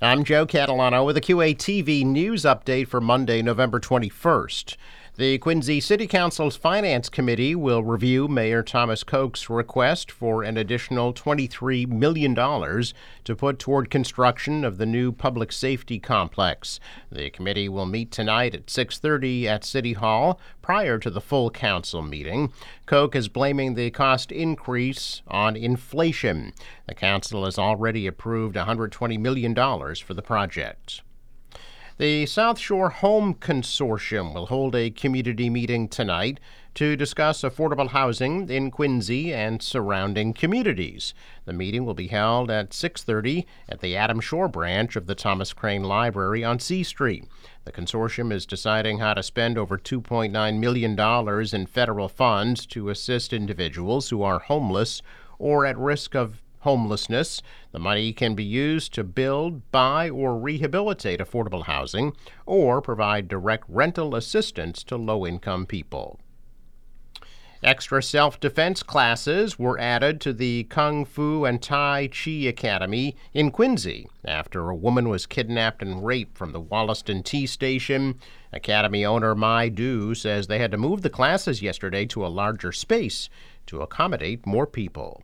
I'm Joe Catalano with a QATV news update for Monday, November 21st. The Quincy City Council's Finance Committee will review Mayor Thomas Koch's request for an additional $23 million to put toward construction of the new public safety complex. The committee will meet tonight at 6:30 at City Hall prior to the full council meeting. Koch is blaming the cost increase on inflation. The council has already approved $120 million for the project. The South Shore Home Consortium will hold a community meeting tonight to discuss affordable housing in Quincy and surrounding communities. The meeting will be held at 6:30 at the Adam Shore branch of the Thomas Crane Library on C Street. The consortium is deciding how to spend over $2.9 million in federal funds to assist individuals who are homeless or at risk of homelessness. The money can be used to build, buy, or rehabilitate affordable housing or provide direct rental assistance to low-income people. Extra self-defense classes were added to the Kung Fu and Tai Chi Academy in Quincy after a woman was kidnapped and raped from the Wollaston Tea Station. Academy owner Mai Du says they had to move the classes yesterday to a larger space to accommodate more people.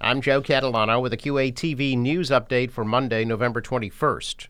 I'm Joe Catalano with a QATV news update for Monday, November 21st.